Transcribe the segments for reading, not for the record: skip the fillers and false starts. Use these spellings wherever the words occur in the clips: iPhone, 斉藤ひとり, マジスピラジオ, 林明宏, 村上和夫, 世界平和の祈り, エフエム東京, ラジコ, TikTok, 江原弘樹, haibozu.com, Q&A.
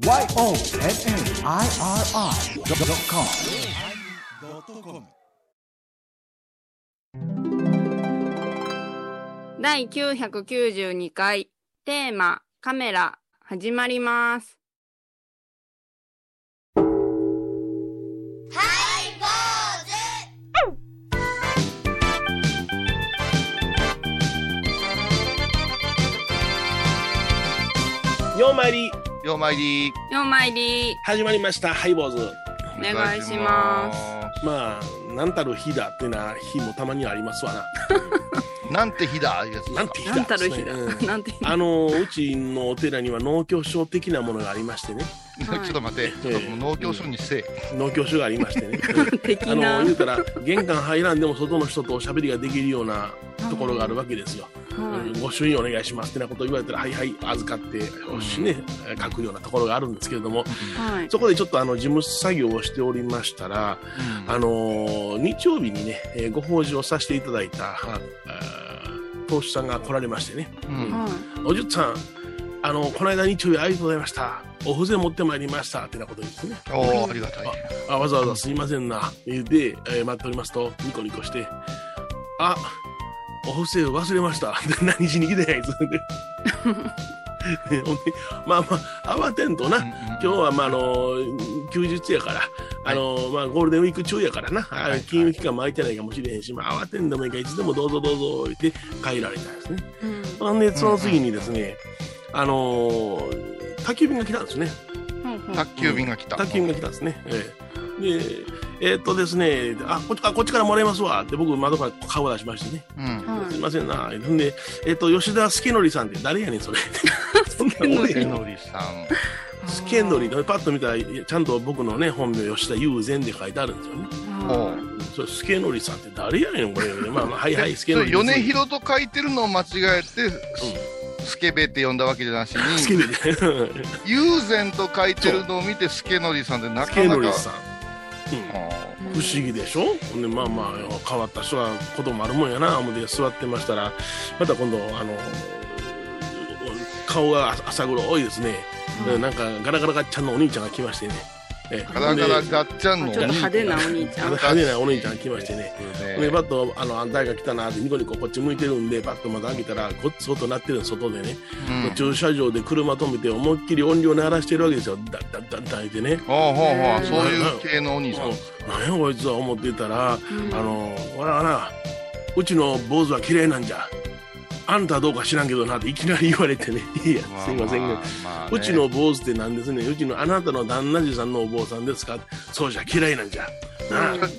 yonnirr.com 第992回テーマカメラ始まります。はい坊主、ようまいりようまいりようまいり、始まりました。はい坊主、お願いします。まあなんたる日だってな日もたまにありますわななんて日だ、なんたる日だ、うちのお寺には農協証的なものがありましてねちょっと待て、ちょっと農協証にせえ、農協証がありましてね言うたら玄関入らんでも外の人とおしゃべりができるようなところがあるわけですよ、はい、ご主人お願いしますってなこと言われたらはいはい預かってほしいね、書くようなところがあるんですけれども、はい、そこでちょっと事務作業をしておりましたら、日曜日にね、ご法事をさせていただいた投資さんが来られましてね、おじゅっさんこの間日曜日ありがとうございました、お布施持ってまいりましたってなことですね。おー、ありがたい。わざわざすいませんなで、待っておりますとニコニコして、あ、お布施忘れました何しに来てないですね、まあまあ慌てんとな、今日は、まあ休日やから、まあ、ゴールデンウィーク中やからな、金融機関も空いてないかもしれへんし、まあ、慌てんでもいいからいつでもどうぞどうぞ言って帰られたんですね、でその次にですね、宅急便が来たんですね、宅急便が来た、宅急便が来たんですね、でですね、こっちからもらいますわって僕窓から顔出しましてね、すいませんなで、吉田助典さんって誰やねんそれそんなの助典さん、助典パッと見たらちゃんと僕のね本名吉田友禅で書いてあるんですよね。それ助典さんって誰やねんこれ、まあまあはいはい、助典さん、米広と書いてるのを間違えて、スケベって呼んだわけじゃなしに友禅と書いてるのを見て助典さんってなかなか不思議でしょ。でまあまあ変わった人はこともあるもんやな思って座ってましたら、また今度顔が浅黒いですね、なんかガラガラガッチャンのお兄ちゃんが来ましてね、ガラガラガッチャンのお兄ちゃん、派手なお兄ちゃん、派手なお兄ちゃんが来ましてね、でバッと誰か来たなってニコニコこっち向いてるんでバッとまた開けたらごっつ音鳴ってるの外でね、駐車場で車止めて思いっきり音量鳴らしてるわけですよ、ダッダッダッダッってね、そういう系のお兄さん、何やこいつは思ってたら、ほらな、うちの坊主は嫌いなんじゃ、あんたはどうか知らんけどなっていきなり言われてねいやすいません、うちの坊主ってなんですね、うちのあなたの旦那じさんのお坊さんですか、そうじゃ嫌いなんじゃ、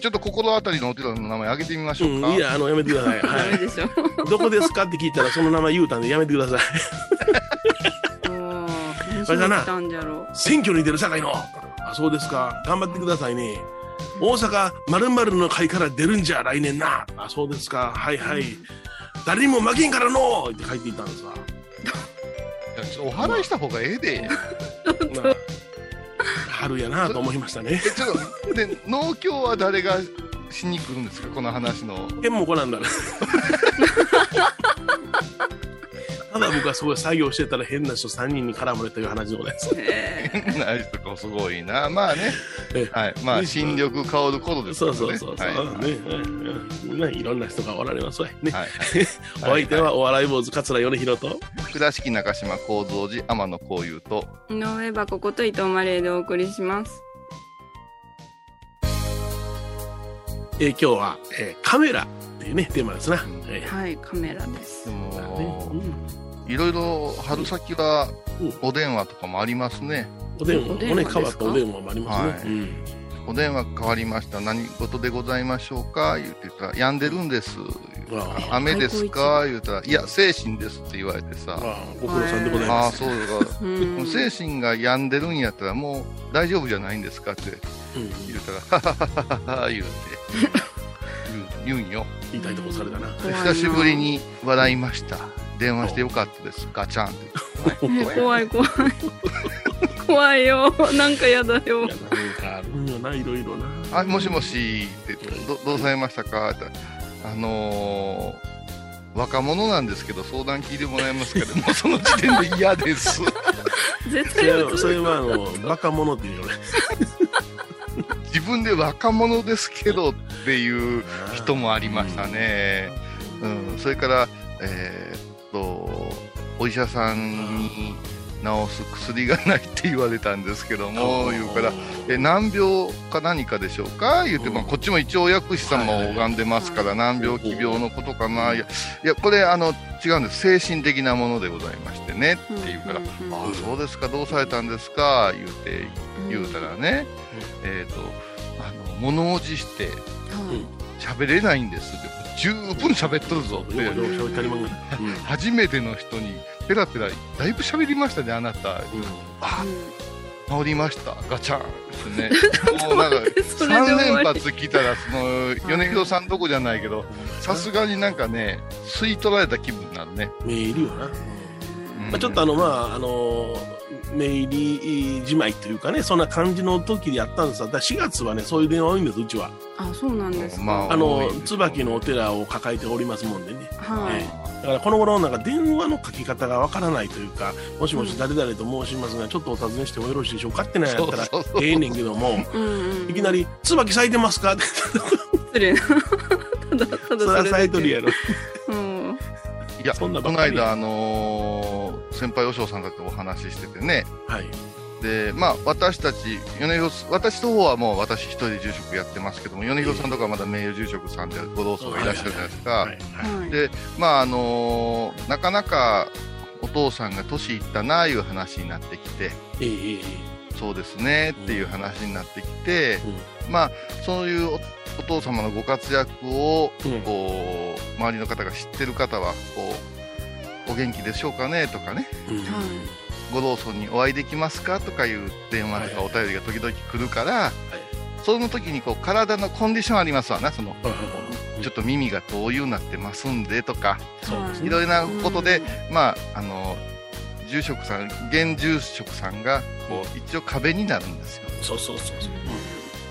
ちょっと心当たりのお寺の名前あげてみましょうか、いややめてください、はい、どこですかって聞いたらその名前言うたんでやめてくださいこれだな、選挙に出る堺の、あ、そうですか、頑張ってくださいね、大阪〇〇の会から出るんじゃ来年な、あ、そうですか、はいはい、誰にも負けんからのって書いていたんですわお話した方がええで春やなと思いましたねちょっとで農協は誰がしに来るんですか、この話の縁も来なんだねただ僕はすごい作業してたら変な人3人に絡まれたという話でございます変な人かもすごいな、まあね、はい、まあ新緑香ることですからね、いろんな人がおられますわね、お相手はお笑い坊主桂米広と倉敷中島光三寺天野幸雄と井上箱こと伊藤マレーでお送りします。今日は、カメラっていうねテーマですな、はい、カメラです。いろいろ春先はお電話とかもありますね、お電話もね、変わったお電話もありますね、お電話変わりました、何事でございましょうか言ってたら、病んでるんです、雨ですか言ったら、いや精神ですって言われてさ、ご苦労さんでございます。あ、そうだ、精神が病んでるんやったらもう大丈夫じゃないんですかって言ったら、ははははは言うて言うんよ、言いたいとこされたな、久しぶりに笑いました、電話してよかったですガチャンって怖い怖い怖いよ、なんかやだよ、なんかあるんよな、いろいろな、あ、もしもしってどうされましたかって若者なんですけど相談聞いてもらえますか、でもその時点で嫌です絶対普通。それはバカ者って言うよね。自分で若者ですけどっていう人もありましたね。うん、それから、お医者さんに治す薬がないって言われたんですけども、言うから難病か何かでしょうか言って、まあ、こっちも一応薬師様を拝んでますから、難病奇病のことかな、いやこれ違うんです、精神的なものでございましてねって言うから、あそうですか、どうされたんですか言うたらね、物おじして喋れないんですって、十分喋っとるぞって、初めての人にペラペラだいぶ喋りましたねあなた、あ治りましたガチャンですね。もうなんか3連発来たらその米広さんどこじゃないけど、さすがになんかね吸い取られた気分になるね。メイリーはな、まあ、ちょっとメイリーじまいというかね、そんな感じの時でやったんですが、4月はねそういう電話多いんですうちは。あ、そうなんですか。椿のお寺を抱えておりますもんでね、だからこの頃なんか電話の書き方がわからないというか、もしもし誰々と申しますが、ちょっとお尋ねしてもよろしいでしょうかってなやったらええねんけども、いきなり椿咲いてますかって失礼なただそれ咲いとるやろ。いや、この間先輩和尚さんだってお話ししててね、はい、でまあ私たち米広、私の方はもう私一人で住職やってますけども、米広さんとかはまだ名誉住職さんでご同窓がいらっしゃるじゃないですか。でまあなかなかお父さんが年いったなあいう話になってきて、そうですねっていう話になってきて、まあそういうお父様のご活躍をこう、周りの方が知ってる方はこう。お元気でしょうかねとかね、ご同窓にお会いできますかとかいう電話とかお便りが時々来るから、その時にこう体のコンディションありますわな、その、ちょっと耳が遠いになってますんでとか、いろいろなことで、まあ住職さん、現住職さんがこう一応壁になるんですよ。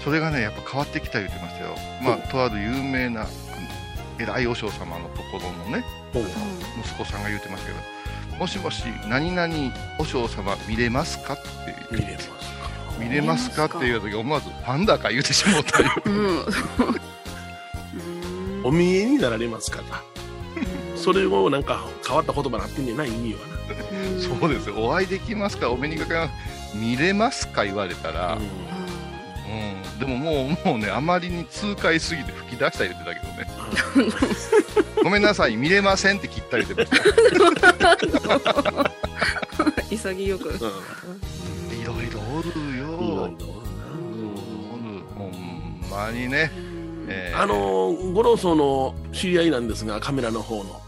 それがねやっぱ変わってきた言ってましたよ。まあとある有名な偉い和尚様のところのね息子さんが言ってますけど、もしもし何々和尚様見れますかって見れますかって言う時、思わずパンダか言うてしもうたよ。お見えになられますかな。それもなんか変わった言葉なってんじゃない意味はな。そうですよ、お会いできますか、お目にかか見れますか言われたら、でももうねあまりに痛快すぎて吹き出した言ってたけどね。ごめんなさい見れませんって切ったりしてました。潔く。いろいろおるよ。ほんまにね。五郎荘の知り合いなんですが、カメラの方の。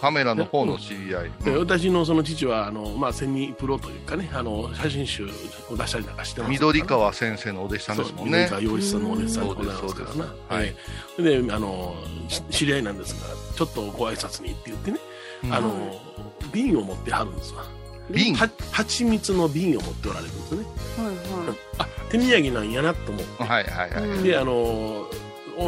カメラの方の知り合い。私のその父はまあセミプロというかね、写真集を出したりなんかしてます。緑川先生のお弟子さんですもんね。緑川陽一さんのお弟子さんでございますからな。はい。で知り合いなんですが、ちょっとご挨拶にって言ってね、瓶を持ってはるんですわ。瓶。蜂蜜の瓶を持っておられるんですね。あ、手土産なんやなと思って。でお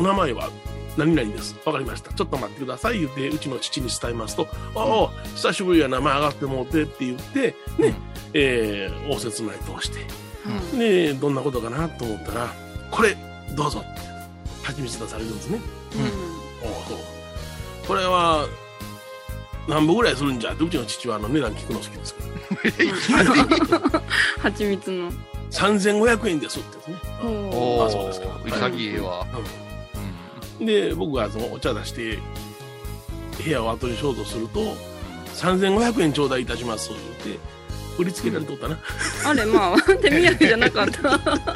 名前は。何々です。わかりました。ちょっと待ってください。言って、うちの父に伝えますと、ああ、久しぶりやな、名前上がってもうてって言って、ね、応接内通して、で、どんなことかなと思ったら、これ、どうぞって、蜂蜜出されるんですね。これは、何本ぐらいするんじゃって、うちの父は値段聞くの好きですから。蜂蜜の。3500円ですってね。あ、そうですか。潔いわ。で僕がお茶出して部屋を後にしようとすると3500円頂戴いたしますと言って売りつけられとったな。あれまあ手土産じゃなかった。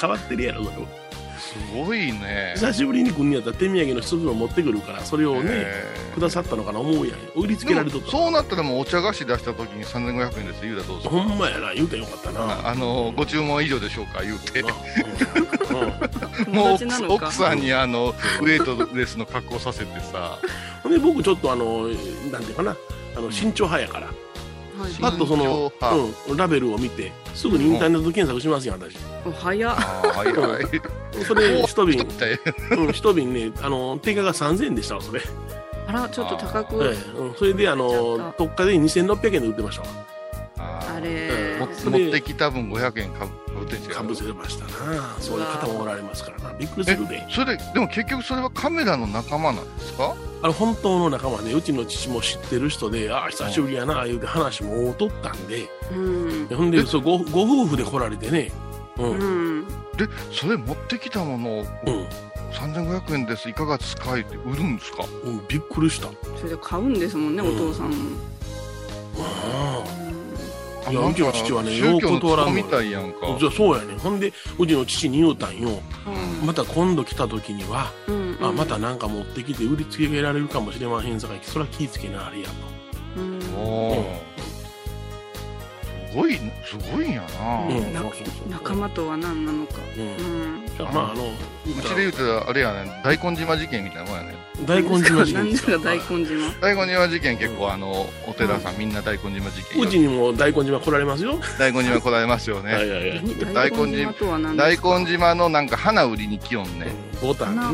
変わってるやろ。すごいね。久しぶりに来んにやったら手土産の一つも持ってくるから、それをねくださったのかな思うやん。売りつけられとった。そうなったらもうお茶菓子出した時に3500円です言うたらどうする。ほんまやな、言うたらよかったな。ご注文以上でしょうか言うて、もう奥さんにウエイトレスの格好させてさ。で僕ちょっとなんていうかな、慎重派やから、パッとそのラベルを見てすぐにインターネット検索しますよ私。早っ。それ一瓶ね定価が3000円でしたわそれ。あらちょっと高く、それで特価で2600円で売ってましたわ。あれ、持ってきた分500円かぶせましたな。そういう方もおられますからな、びっくりするで。それでも結局それはカメラの仲間なんですか？あれ本当の仲間ね。うちの父も知ってる人で、ああ久しぶりやな、言うて話もおうとったんで、ほんでそう ご夫婦で来られてね、でそれ持ってきたものを、3500円ですいかがですかって売るんですか？びっくりした。それで買うんですもんね、お父さんも。いやうちの父はね、よう断らんのみたいやんか。じゃあそうやね。ほんでうちの父に言うたんよ、また今度来た時には、あまたなんか持ってきて売りつけられるかもしれまへんさかい、そら気ぃつけなあれやと。すごいんやな、仲間とは何なのか。うちで言うとあれやね、大根島事件みたいなもんやね。大根島事件何ですか？大根島、大根島事件、結構お寺さんみんな大根島事件。うちにも大根島来られますよ。大根島来られますよね。大根島のなんか花売りに来よんね、ボタン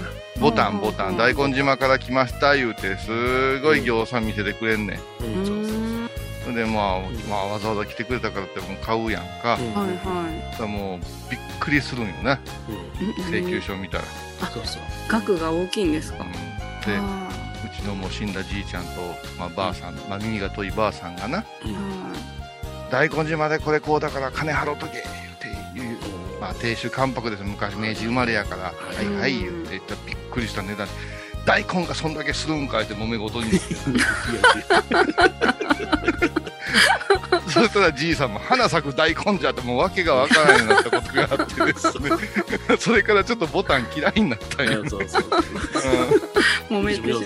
大根島から来ました言うて、すごい餃子見せてくれんね。でまあ、わざわざ来てくれたからってもう買うやんか、もうびっくりするんよね、請求書見たら。額が大きいんですか？でうちのもう死んだじいちゃんと、ばあさん、耳が遠いばあさんがな、大根島でこれこうだから金払うとけって言う、亭主関白です、昔明治生まれやから、はいはい言ってびっくりした値段、大根がそんだけするんかいって揉め事に。そしたらじいさんも花咲く大根じゃってもう訳が分からないようになったことがあってですね。それからちょっとボタン嫌いになったんや。揉めてしまうよ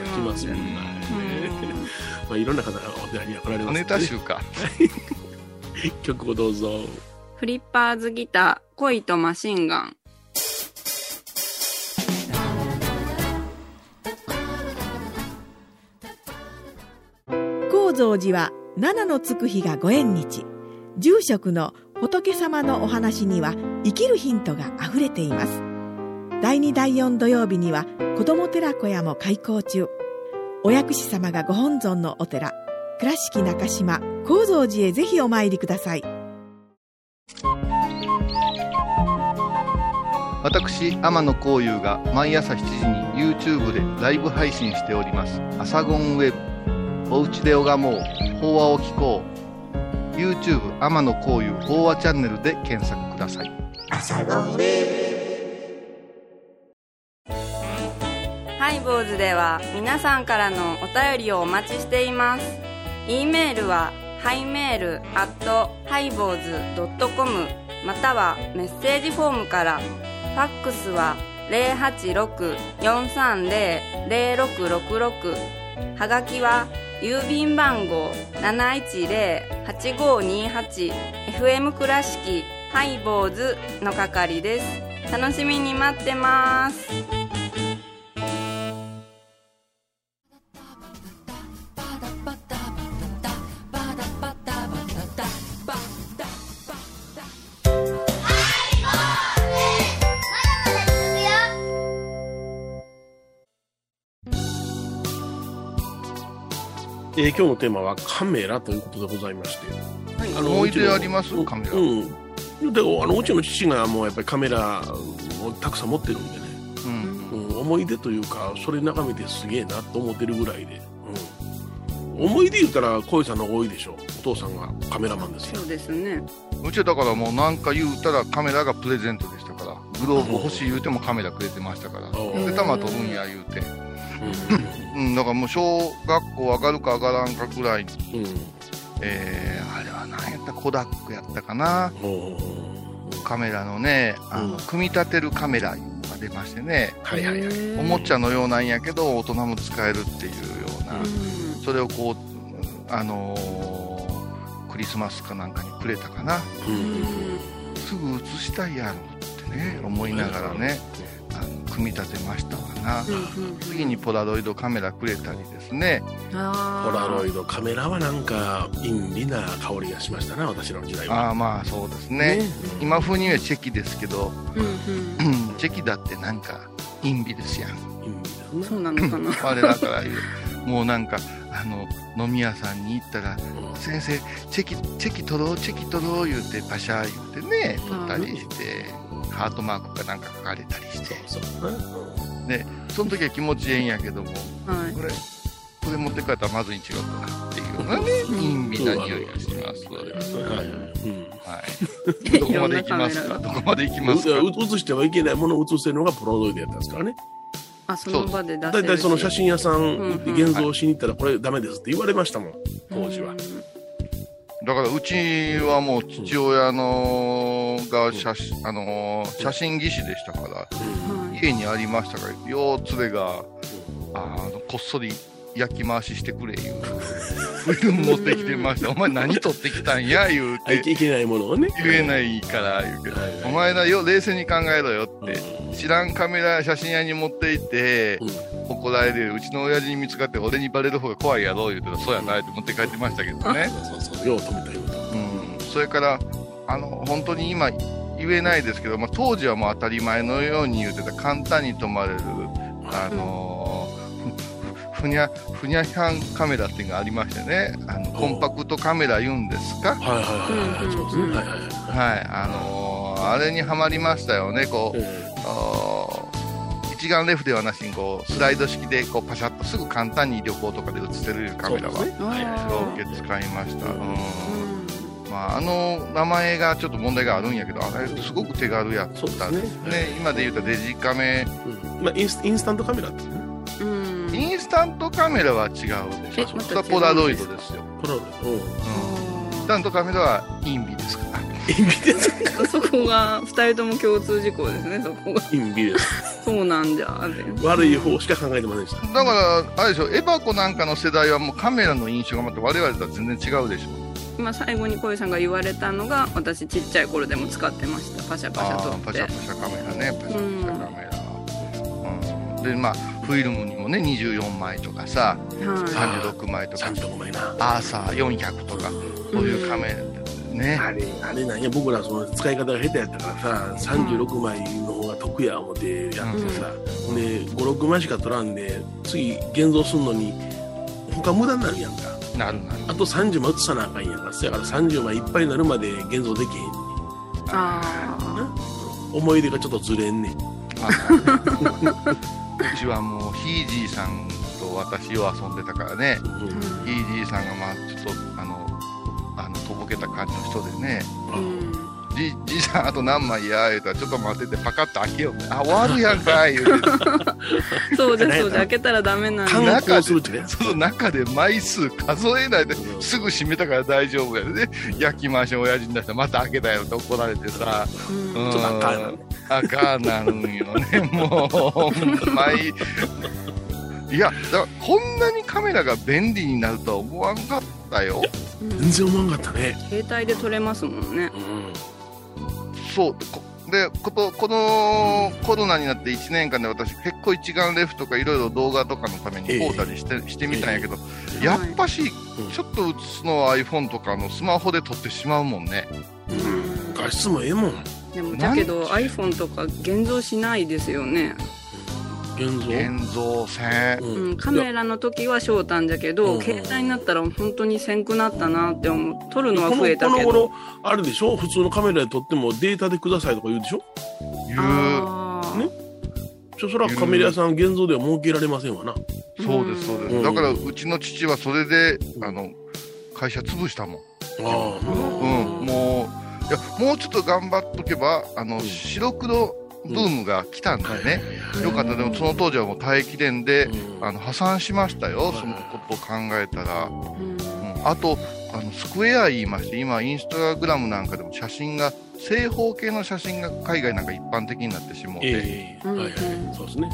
ね。いろんな方がお寺には来られますね。ネタ集か。曲をどうぞ。フリッパーズギター、恋とマシンガン。高蔵寺は七のつく日がご縁日。住職の仏様のお話には生きるヒントがあふれています。第2第4土曜日には子ども寺小屋も開校中。お薬師様がご本尊のお寺、倉敷中島・高蔵寺へぜひお参りください。私天野幸雄が毎朝7時に YouTube でライブ配信しております、アサゴンウェブ、おうちで拝もう法話を聞こう、 YouTube 天野幸雄法話チャンネルで検索ください。ハイボーズでは皆さんからのお便りをお待ちしています。 E メールはhighmail@highbows.com またはメッセージフォームから。ファックスは 086-430-0666、 はがきは郵便番号 710-8528 FM 倉敷ハイボーズの係です。楽しみに待ってます。今日のテーマはカメラということでございまして、思い出ありますカメラ。でうちの父がもうやっぱりカメラをたくさん持ってるんでね、思い出というか、それ眺めてすげえなと思ってるぐらいで、思い出言ったら小井さんの方が多いでしょ。お父さんがカメラマンですよ。そうですね。うちはだからもう何か言うたらカメラがプレゼントでしたから、グローブ欲しい言うてもカメラくれてましたから、で弾飛ぶんや言うて、だからもう小学校上がるか上がらんかぐらいに、あれは何やった、コダックやったかな、カメラのね、組み立てるカメラが出ましてね、おもちゃのようなんやけど大人も使えるっていうような、それをこうクリスマスかなんかにくれたかな、すぐ映したいやろってね思いながらね、組み立てましたわな。次にポラロイドカメラくれたりですね。ポラロイドカメラはなんか便利な香りがしましたな、私の時代は。まあそうですね。今風にはチェキですけど、チェキだってなんか陰美ですやん。そうなのかな。あれだからもうなんか飲み屋さんに行ったら、うん、先生チェキ取ろうチェキ取ろう言うてパシャー言うてね取ったりして、うん、ハートマークかなんか書かれたりして、うん、でその時は気持ちええんやけども、うん、これ持って帰ったらまずいに違うかなっていうようなね陰微な匂いがしますので、はい、どこまで行きますかどこまで行きますか写してはいけないものを写せるのがポロロイドやったんですからね。あ、その場で出せる。だいたいその写真屋さんで現像しに行ったらこれダメですって言われましたもん、当時は。だからうちはもう父親のが写真技師でしたから、家にありましたからようつれがこっそり焼き回ししてくれいうフィルム持ってきてました。お前何撮ってきたんや言うていけないものをね言えないから言うけど、お前だよ冷静に考えろよって知らんカメラ写真屋に持っていって、うん、怒られるうちの親父に見つかって俺にバレる方が怖いやろ言うて、そうやないって持って帰ってましたけどね。そうよう止めたよ、うん、それから本当に今言えないですけど、まあ、当時はもう当たり前のように言うてた簡単に止まれるふにゃひゃんカメラっていうのがありましてね、コンパクトカメラ言うんですか、はいはいはい、そうですね、はいはいはい、あれにはまりましたよね。こう、一眼レフではなしにこうスライド式でこうパシャッとすぐ簡単に旅行とかで写せるカメラはすごく使いました。まあ、名前がちょっと問題があるんやけど、あれすごく手軽やったんですね。今で言うとデジカメ、まあ、インスタントカメラってね、インスタントカメラは違うでしょ。それはポラロイドですよ。ポラロイド。インスタントカメラはインビですから。インビですか。そこが2人とも共通事項ですね。そこがインビです。そうなんじゃ。悪い方しか考えてませんでした。だからあれでしょ。エバコなんかの世代はもうカメラの印象がまた我々とは全然違うでしょ。今最後に小井さんが言われたのが、私ちっちゃい頃でも使ってました。パシャパシャ撮って。パシャパシャカメラね。パシャパシャカメラ。でまあ、フィルムにもね24枚とかさ、36枚とかアーサー400とか、こういうカメラね、あれなんや。僕らその使い方が下手やったからさ、36枚の方が得や思ってやってさ、で56枚しか撮らんで次現像するのに他無駄になるやんか。なるあと30枚写さなあかんやんか。そやから30枚いっぱいになるまで現像できへんねん。思い出がちょっとずれんねん。うちはもうヒージーさんと私を遊んでたからね、ヒージーさんがまあちょっととぼけた感じの人でね、じいさんあと何枚や言うたらちょっと待っててパカッと開けよう、あ終わるやんかい言うてそうじゃそうじゃ開けたらダメなんだ。中で枚数数えないですぐ閉めたから大丈夫やで、ね、焼き回し親父に出してまた開けたよって怒られてさ、ちょっと赤なるんよねもう毎いやだからこんなにカメラが便利になるとは思わんかったよ。全然思わんかったね。携帯で撮れますもんね、そうでこのコロナになって1年間で私結構一眼レフとかいろいろ動画とかのために買うたりしてみたんやけど、やっぱし、ちょっと写すのは iPhone とかのスマホで撮ってしまうもんね。画質もええもん。でもだけど iPhone とか現像しないですよね。現像せん、カメラの時はショータンだけど、携帯になったら本当にせんくなったなって思う。撮るのは増えたけどこの頃あるでしょ、普通のカメラで撮ってもデータでくださいとか言うでしょ。言うね。そらカメラ屋さん現像では設けられませんわな。そうですそうです、だからうちの父はそれで会社潰したもん。もうちょっと頑張っとけば白黒ブームが来たんでね、よかった。でもその当時はもう耐えきれんで、破産しましたよ、そのことを考えたら、あとスクエア言いまして、今インスタグラムなんかでも写真が正方形の写真が海外なんか一般的になってしもうて、そうですね、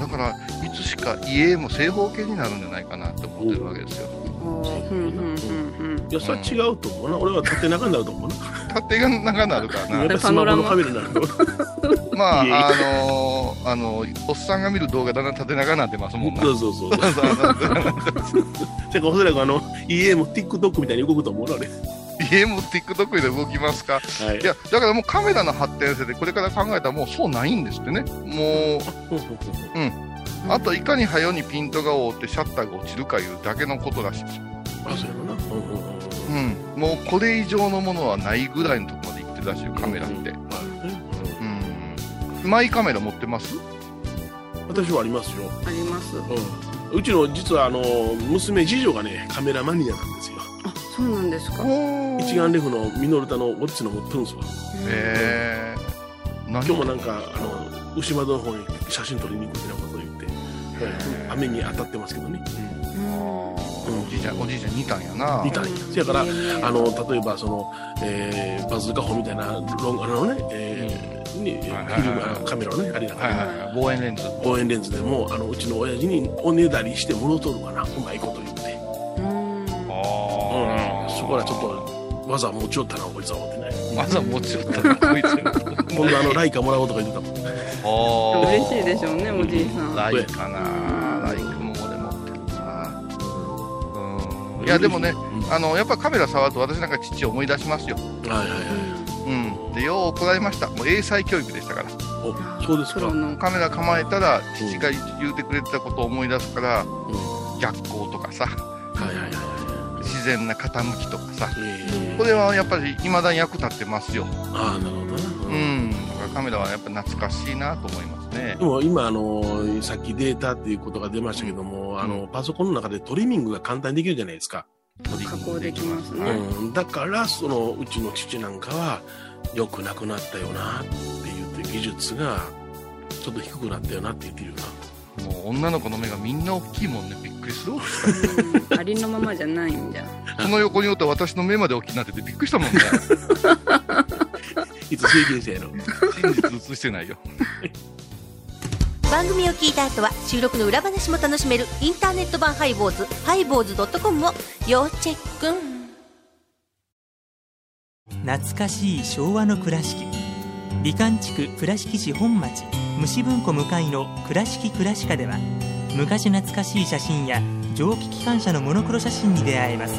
だからいつしか家も正方形になるんじゃないかなって思ってるわけですよ。いやそれは違うと思うな、俺は縦長になると思うな。縦長になるからな、やっぱスマホのカメラになるとまあおっさんが見る動画だんだん縦長になってますもんな。そうてか恐らく家も TikTok みたいに動くと思うな。あれ家も TikTok で動きますか、いやだからもうカメラの発展性でこれから考えたらもうそうないんですってね。もうあといかに早にピントが覆ってシャッターが落ちるかいうだけのことらしいですよ。あ、そうやろな。うん、もうこれ以上のものはないぐらいのとこまで行ってるらしいよ、カメラって。マイカメラ持ってます？私はありますよ。あります。うん、うちの実は娘、次女がねカメラマニアなんですよ。あ、そうなんですか。一眼レフのミノルタのウォッチの持ってるんですわ。へえ。今日もなんか牛窓の方に写真撮りに行くってなこと言って、雨に当たってますけどね。おじいちゃん2単やな。2単や。そやから例えばバズーカ砲みたいなロングね。カメラをね、ありがたい、望遠レンズ、望遠レンズでもうちの親父におねだりしてもろとるかな、うまいこと言って。そこらちょっとわざ持ち寄ったなこいつは思ってない。わざ持ち寄ったなこいつは。今度ライカもらおうとか言ってたもん。嬉しいでしょうね、おじいさん。ライカな、ライカも俺持ってるな。いやでもね、やっぱカメラ触ると私なんか父を思い出しますよ。はいはいはい。うん、でよう怒られました。もう英才教育でしたから。そうですか。カメラ構えたら父が言うてくれてたことを思い出すから、逆光とかさ、自然な傾きとかさ、これはやっぱり未だに役立ってますよ。ああ、なるほどね。うん、だからカメラはやっぱ懐かしいなと思いますね。でも今さっきデータっていうことが出ましたけども、パソコンの中でトリミングが簡単にできるじゃないですか。加工できますね。うん、だからうちの父なんかはよくなくなったよなって言って、技術がちょっと低くなったよなって言ってるよな。もう女の子の目がみんな大きいもんね、びっくりする。ありのままじゃないんじゃ。その横におった私の目まで大きくなっててびっくりしたもんね。いつ整形したやろ。真実映してないよ。番組を聞いた後は収録の裏話も楽しめるインターネット版ハイボーズ、ハイボーズ.com を要チェック。懐かしい昭和の倉敷。美観地区倉敷市本町虫文庫向かいの倉敷倉歯科では、昔懐かしい写真や蒸気機関車のモノクロ写真に出会えます。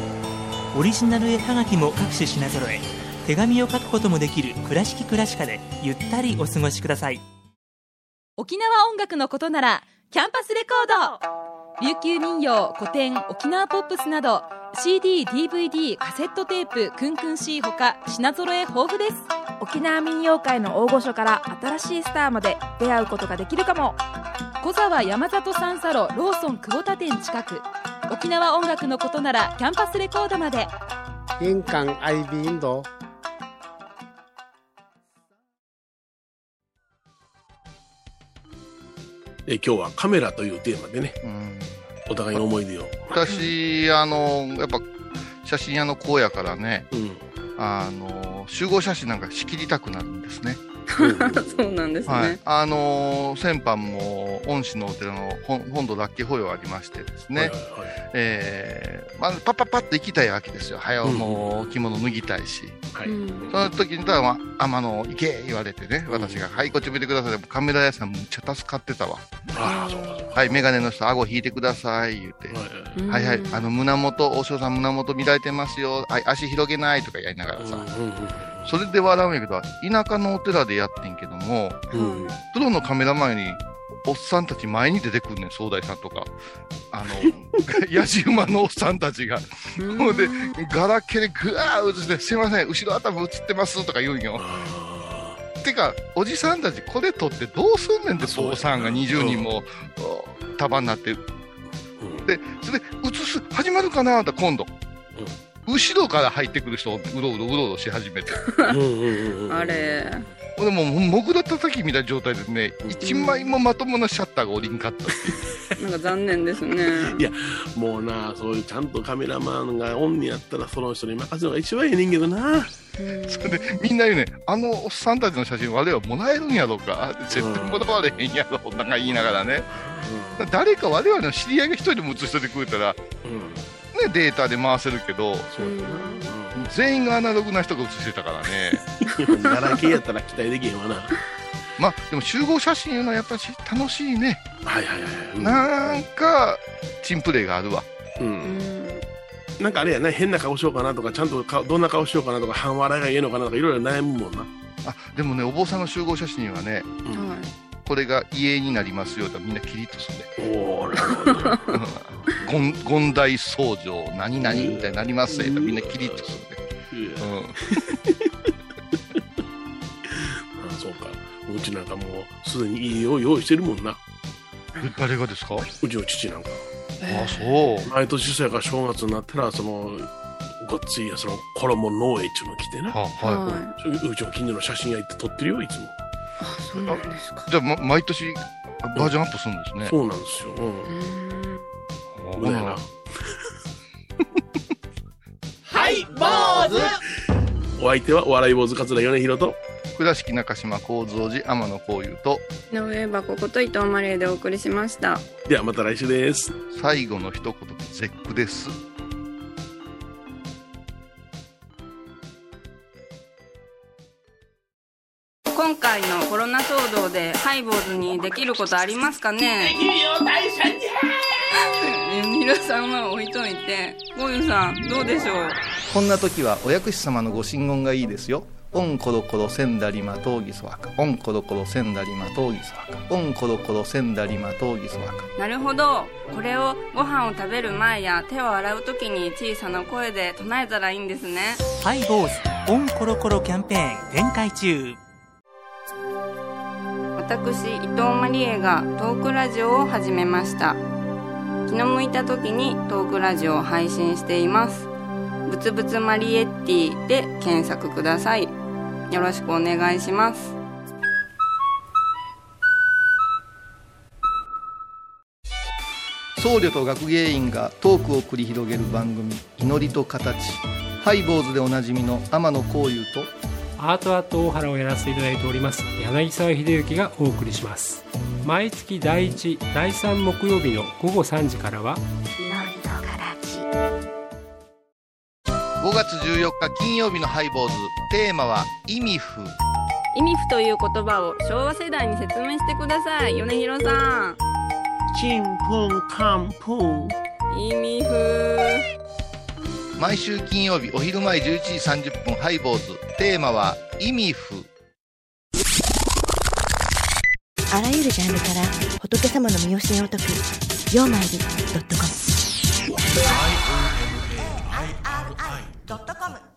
オリジナル絵はがきも各種品揃え、手紙を書くこともできる倉敷倉歯科でゆったりお過ごしください。沖縄音楽のことならキャンパスレコード。琉球民謡、古典、沖縄ポップスなど CD、DVD、カセットテープ、クンクン C ほか品揃え豊富です。沖縄民謡界の大御所から新しいスターまで出会うことができるかも。小沢山里三佐路ローソン久保田店近く。沖縄音楽のことならキャンパスレコードまで。玄関アイビーインド。今日はカメラというテーマでね、お互いの思い出を。私やっぱ写真屋の子やからね、集合写真なんか仕切りたくなるんですね。そうなんですね。はい、先般も恩師のお寺の本土楽器保養ありましてですね、パッパッパッと行きたいわけですよ。早うもう着物脱ぎたいし、その時に天野行け言われてね、私がはいこっち見てください。カメラ屋さんむっちゃ助かってたわ。はいメガネの人顎引いてください言って、はいはい胸元大塩さん胸元見られてますよ、はい足広げないとかやりながらさ、それで笑うんやけど、田舎のお寺でやってんけども、プロのカメラ前におっさんたち前に出てくんねん、総大さんとかヤジ馬のおっさんたちがほんでガラケーでグワー映して「すいません後ろ頭映ってます」とか言うんよ。てかおじさんたちこれ撮ってどうすんねんって、坊さんが20人も束になってるで、それで映す始まるかなと今度。後ろから入ってくる人をうろうろし始めてあれ俺もうもぐら叩きみたいな状態でね、一枚もまともなシャッターがおりんかったっていう。なんか残念ですね。いやもうな、そういうちゃんとカメラマンがオンにやったらその人に任せるのが一番いいねんけどな。それでみんな言うね、おっさんたちの写真我々はもらえるんやろうか、絶対もらわれへんやろなんか言いながらね、誰か我々の知り合いが一人でも写しといてくれたら、データで回せるけど、全員がアナログな人が写してたからね。ガラケーやったら期待できへんわな。まあでも集合写真いうのはやっぱり楽しいね。はいはいはい。なんかチンプレーがあるわ。なんかあれやね、変な顔しようかなとか、ちゃんとどんな顔しようかなとか、半笑いがいいのかなとかいろいろ悩むもんな。あでもね、お坊さんの集合写真はね、これが家になりますよとみんなキリッとするね。お権大僧正何々みたいになりますよとみんなキリッとするね。ああそうか。うちなんかもうすでに家を用意してるもんな。誰がですか？うちの父なんか。ああそう。毎年そやから正月になったらそのごっついやその衣農営っちゅうの着てな。はいはい。うちの近所の写真屋行って撮ってるよいつも。あそうなんですか。じゃあ、毎年バージョンアップするんですね。そうなんですよ。うん。無駄やな。はい坊主。お相手はお笑い坊主桂米宏と倉敷中島幸三寺天野幸雄と井上箱こと伊藤マレーでお送りしました。ではまた来週です。最後の一言絶句です。今回のコロナ騒動でハイボーズにできることありますかね。できるよ大社に皆さんは置いといてゴユさんどうでしょう。こんな時はお薬師様のご神言がいいですよ。オンコロコロセンダリマトーギソワカオンコロコロセンダリマトーギソワカオンコロコロセンダリマトーギソワカ。なるほど。これをご飯を食べる前や手を洗う時に小さな声で唱えたらいいんですね。ハイボーズオンコロコロキャンペーン展開中。私伊藤マリエがトークラジオを始めました。気の向いた時にトークラジオを配信しています。ぶつぶつマリエッティで検索ください。よろしくお願いします。僧侶と学芸員がトークを繰り広げる番組祈りと形。ハイボーズでおなじみの天野幸雄とアートアート大原をやらせていただいております柳沢秀幸がお送りします。毎月第1、第3木曜日の午後3時からは祈りと形。5月14日金曜日のハイボーズテーマはイミフ。イミフという言葉を昭和世代に説明してください米広さん。チンプンカンプンイミフ。毎週金曜日お昼前11時30分ハイボーズテーマはイミフ。あらゆるジャンルから仏様の身教えを解くようまいり .com ドットコム